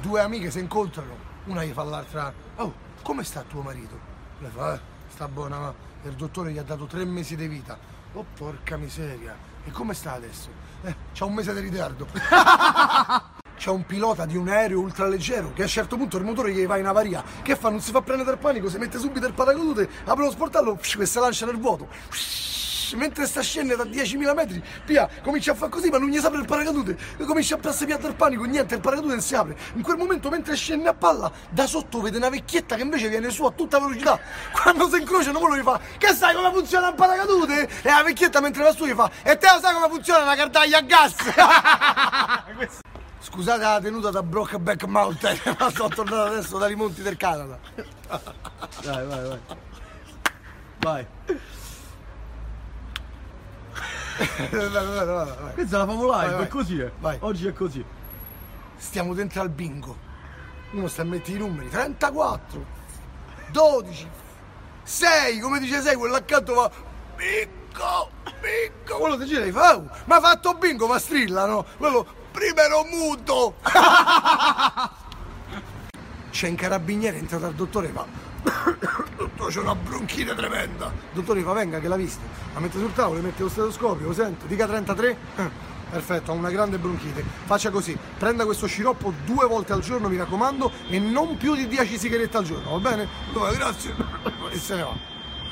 Due amiche si incontrano, una gli fa all'altra: oh, come sta tuo marito? Lei fa: sta buona, ma il dottore gli ha dato 3 mesi di vita. Oh, porca miseria, e come sta adesso? C'ha un mese di ritardo. C'è un pilota di un aereo ultraleggero che a un certo punto il motore gli va in avaria. Che fa? Non si fa prendere il panico, si mette subito il paracadute, apre lo sportello e si lancia nel vuoto. Mentre sta scendendo a 10.000 metri, via, comincia a fare così, ma non gli si apre il paracadute, e comincia a passare piatto il panico, niente, il paracadute non si apre. In quel momento, mentre scende a palla, da sotto vede una vecchietta che invece viene su a tutta velocità. Quando si incrociano, quello gli fa: che sai come funziona il paracadute? E la vecchietta, mentre va su, gli fa: e te lo sai come funziona la cartaglia a gas? Scusate la tenuta da Brokeback Mountain, ma sono tornato adesso dai monti del Canada. Dai, vai, vai. Vai. Vai. Questa è la favola live, è così, vai. Oggi è così. Stiamo dentro al bingo. Uno sta a mettere i numeri: 34, 12, 6, come dice 6, quello accanto va bingo, bingo. Quello ti gira e fa: oh, ma ha fatto bingo, ma strillano. Quello: primero muto! C'è un carabiniere, è entrato dal dottore e fa: dottore, c'è una bronchite tremenda. Il dottore fa: venga che l'ha vista. La mette sul tavolo, le mette lo stetoscopio, lo sente, dica 33. Perfetto, ha una grande bronchite. Faccia così, prenda questo sciroppo 2 volte al giorno, mi raccomando, e non più di 10 sigarette al giorno, va bene? Dove, grazie. E se ne va.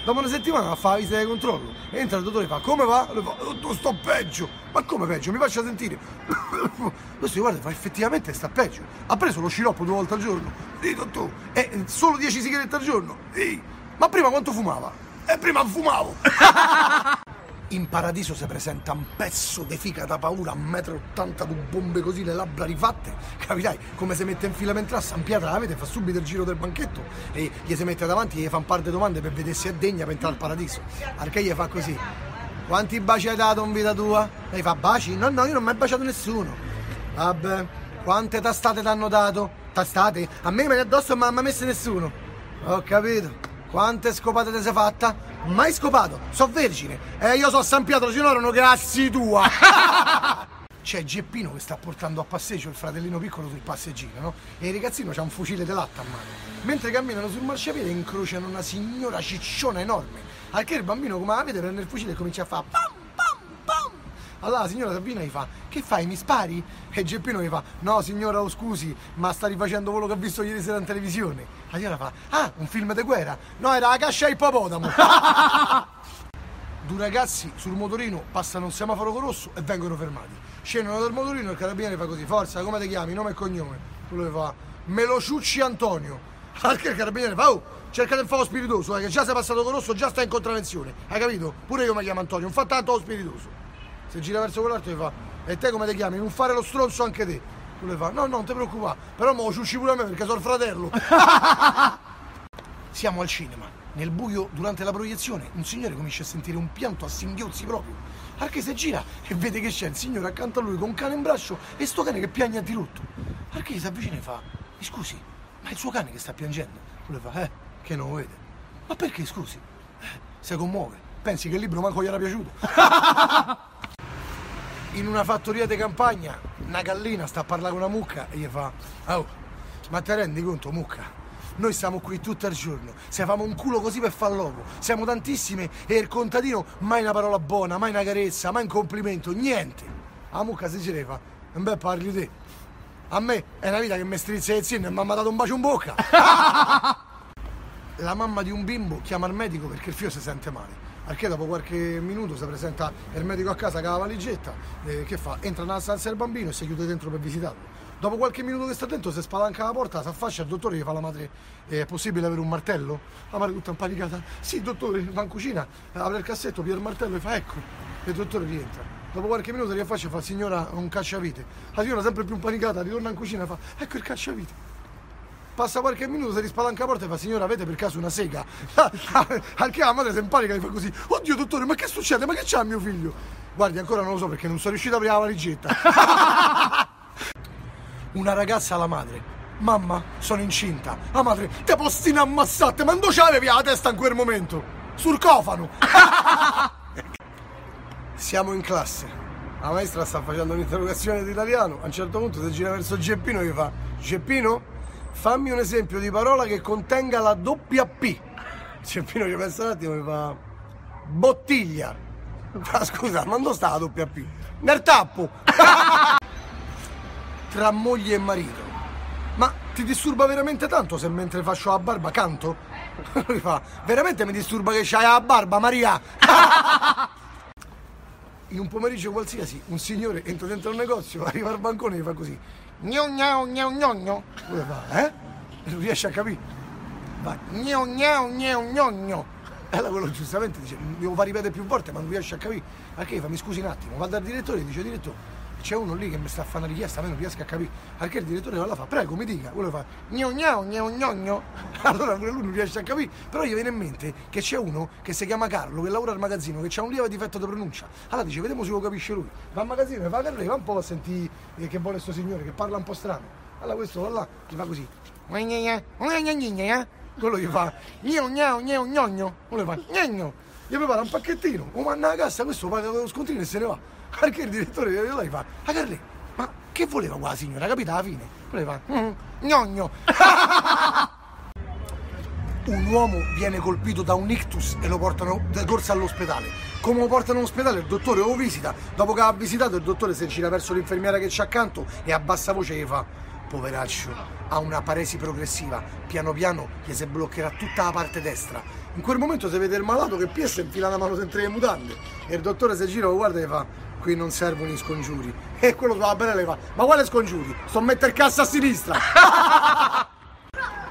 Dopo una settimana fa la visita di controllo. Entra il dottore e fa: come va? Lui fa: sto peggio. Ma come peggio? Mi faccia sentire. Questo guarda, fa: effettivamente sta peggio. Ha preso lo sciroppo 2 volte al giorno. Sì, dottore. E solo 10 sigarette al giorno. Sì. Ma prima quanto fumava? E prima fumavo. In paradiso si presenta un pezzo di fica da paura, 1,80 m, con bombe così, le labbra rifatte, capirai, come se mette in fila mentre sampiata la vede, fa subito il giro del banchetto e gli si mette davanti e gli fa un par di domande per vedere se è degna per entrare al paradiso. Arché gli fa così: quanti baci hai dato in vita tua? Lei fa: baci? No, no, io non mi ho baciato nessuno. Vabbè, quante tastate ti hanno dato? Tastate? A me ne addosso non mi ha messo nessuno. Ho capito. Quante scopate ti sei fatta? Mai scopato, so vergine. E io so San Pietro Cinorano, grazie tua. C'è Geppino che sta portando a passeggio il fratellino piccolo sul passeggino, no? E il ragazzino c'ha un fucile di latta a mano. Mentre camminano sul marciapiede incrociano una signora cicciona enorme. Al che il bambino, come la vede, prende il fucile e comincia a fare pam pam pam. Allora la signora Sabina gli fa: che fai, mi spari? E Geppino gli fa: no signora, oh, scusi, ma sta rifacendo quello che ho visto ieri sera in televisione. La signora fa: ah, un film di guerra? No, era la caccia ai ippopotamo. Due ragazzi sul motorino passano un semaforo rosso e vengono fermati. Scendono dal motorino e il carabiniere fa così: forza, come ti chiami, nome e cognome? Quello gli fa: Melociucci Antonio. Anche il carabiniere fa: oh, cercate il fuoco spiritoso, che già sei passato con rosso, già sta in contravenzione. Hai capito? Pure io mi chiamo Antonio, non fa tanto spiritoso. Se gira verso quell'altro e fa: e te come ti chiami? Non fare lo stronzo anche te. Tu le fa: no, no, non ti preoccupare, però mo ciucci pure a me perché sono il fratello. Siamo al cinema. Nel buio, durante la proiezione, un signore comincia a sentire un pianto a singhiozzi proprio. Arché si gira e vede che c'è il signore accanto a lui con un cane in braccio e sto cane che piange a dirotto. Arché si avvicina e fa: mi scusi, ma è il suo cane che sta piangendo? Tu le fa: che non lo vede. Ma perché, scusi? Si commuove. Pensi che il libro manco gli era piaciuto. In una fattoria di campagna, una gallina sta a parlare con una mucca e gli fa: oh, ma te rendi conto, mucca? Noi stiamo qui tutto il giorno, se famo un culo così per far l'uovo, siamo tantissime e il contadino mai una parola buona, mai una carezza, mai un complimento, niente. La mucca si gira e fa: beh, parli te. A me è una vita che mi strizza le zinne e mi ha dato un bacio in bocca. La mamma di un bimbo chiama il medico perché il figlio si sente male. Perché dopo qualche minuto si presenta il medico a casa che ha la valigetta, che fa? Entra nella stanza del bambino e si chiude dentro per visitarlo. Dopo qualche minuto che sta dentro si spalanca la porta, si affaccia al dottore e gli fa: la madre, è possibile avere un martello? La madre tutta impanicata: sì dottore. Va in cucina, apre il cassetto, piglia il martello e fa: ecco. E il dottore rientra. Dopo qualche minuto riaffaccia e fa: signora, un cacciavite. La signora sempre più impanicata ritorna in cucina e fa: ecco il cacciavite. Passa qualche minuto, si rispalanca la porta e fa: signora, avete per caso una sega? Anche la madre si imparica e fa così: oddio dottore, ma che succede? Ma che c'ha mio figlio? Guardi, ancora non lo so perché non sono riuscito a aprire la valigetta. Una ragazza alla madre: mamma, sono incinta. La madre: te postino ammassate, ma non c'avevi via la testa in quel momento? Sul cofano. Siamo in classe. la maestra sta facendo un'interrogazione di italiano, a un certo punto si gira verso Geppino e gli fa: Geppino, fammi un esempio di parola che contenga la doppia P. Geppino gli pensa un attimo e gli fa: bottiglia. Ma scusa, ma dove sta la doppia P? Nel tappo. Tra moglie e marito: ma ti disturba veramente tanto se mentre faccio la barba canto? Lui fa: veramente mi disturba che c'hai la barba, Maria? In un pomeriggio qualsiasi un signore entra dentro un negozio, arriva al bancone e fa così: gno gno gno gno gno. Lui fa: eh? Non riesce a capire. Va gno gno gno gno gno. E allora quello giustamente dice: devo far ripetere più volte, ma non riesce a capire. Perché fa: mi scusi un attimo. Va dal direttore e dice: direttore, c'è uno lì che mi sta a fare una richiesta, a me non riesco a capire. Perché il direttore va là, fa: prego, mi dica. Quello fa: gno gno gno gno gno. Allora lui non riesce a capire, però gli viene in mente che c'è uno che si chiama Carlo, che lavora al magazzino, che ha un lieve difetto di pronuncia. Allora dice: vediamo se lo capisce lui. Va al magazzino e fa: Carlo, va un po' a sentire che vuole sto signore, che parla un po' strano. Allora questo va là, gli fa così: quello gli fa gno gno gno gno gno. Quello gli fa gno gno. Gli prepara un pacchettino, lo manda alla cassa, questo paga lo scontrino e se ne va. Perché il direttore gli fa: a Carlè, ma che voleva qua la signora, capita alla fine? Poi gli fa: gnogno. Un uomo viene colpito da un ictus e lo portano da corsa all'ospedale. Come lo portano all'ospedale? Il dottore lo visita. Dopo che ha visitato, il dottore si gira verso l'infermiera che c'è accanto e a bassa voce gli fa: poveraccio, ha una paresi progressiva, piano piano gli si bloccherà tutta la parte destra. In quel momento si vede il malato che piessa e infila la mano dentro le mutande e il dottore si gira, lo guarda e gli fa: qui non servono gli scongiuri. E quello sulla barella gli fa: ma quale scongiuri? Sto a mettere cassa a sinistra.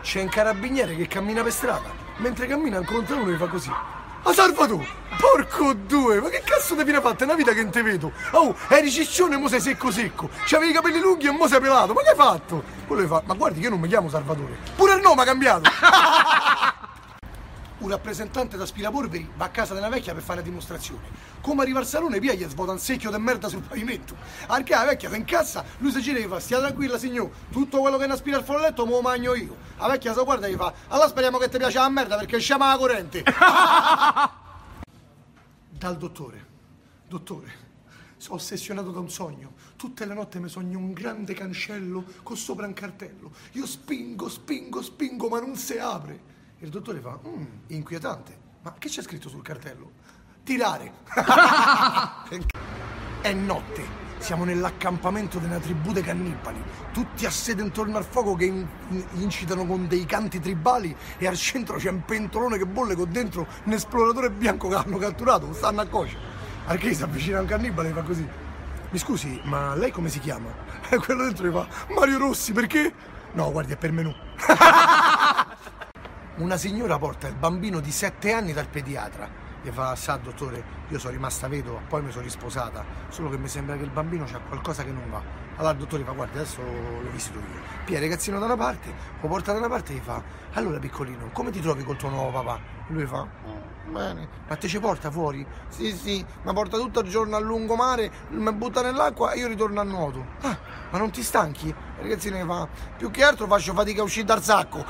C'è un carabiniere che cammina per strada, mentre cammina incontra uno e fa così: ah, salva tu! Porco due, ma che cazzo ti viene fatta? È una vita che non te vedo. Oh, eri ciccione e mo sei secco secco. C'avevi i capelli lunghi e mo sei pelato. Ma che hai fatto? Quello gli fa: ma guardi che io non mi chiamo Salvatore. Pure il nome ha cambiato. Un rappresentante d'aspirapolveri va a casa della vecchia per fare la dimostrazione. Come arriva al salone, via, gli svuota un secchio di merda sul pavimento. Anche la vecchia si incassa, lui si gira e gli fa: stia tranquilla signor, tutto quello che ne aspira al folletto me lo mangio io. La vecchia si guarda e gli fa: allora speriamo che ti piace la merda perché sciama la corrente. Dal dottore: dottore, sono ossessionato da un sogno. Tutte le notti mi sogno un grande cancello con sopra un cartello. Io spingo, spingo, spingo, ma non si apre. Il dottore fa: inquietante, ma che c'è scritto sul cartello? Tirare. È notte, siamo nell'accampamento della tribù dei cannibali, tutti a sede intorno al fuoco che incitano con dei canti tribali e al centro c'è un pentolone che bolle con dentro un esploratore bianco che hanno catturato, stanno a coce. Archei si avvicina a un cannibale e fa così: mi scusi, ma lei come si chiama? E quello dentro gli fa: Mario Rossi, perché? No, guardi, è per menù. Una signora porta il bambino di 7 anni dal pediatra e fa: sa dottore, io sono rimasta vedova, poi mi sono risposata, solo che mi sembra che il bambino c'ha qualcosa che non va. Allora il dottore fa: guarda, adesso lo visito io. Pia il ragazzino da una parte, lo porta da una parte e gli fa: allora piccolino, come ti trovi col tuo nuovo papà? Lui fa: bene. Ma te ci porta fuori? Sì, sì, ma porta tutto il giorno a lungomare, mi butta nell'acqua e io ritorno a nuoto. Ah, ma non ti stanchi? Il ragazzino gli fa: più che altro faccio fatica a uscire dal sacco.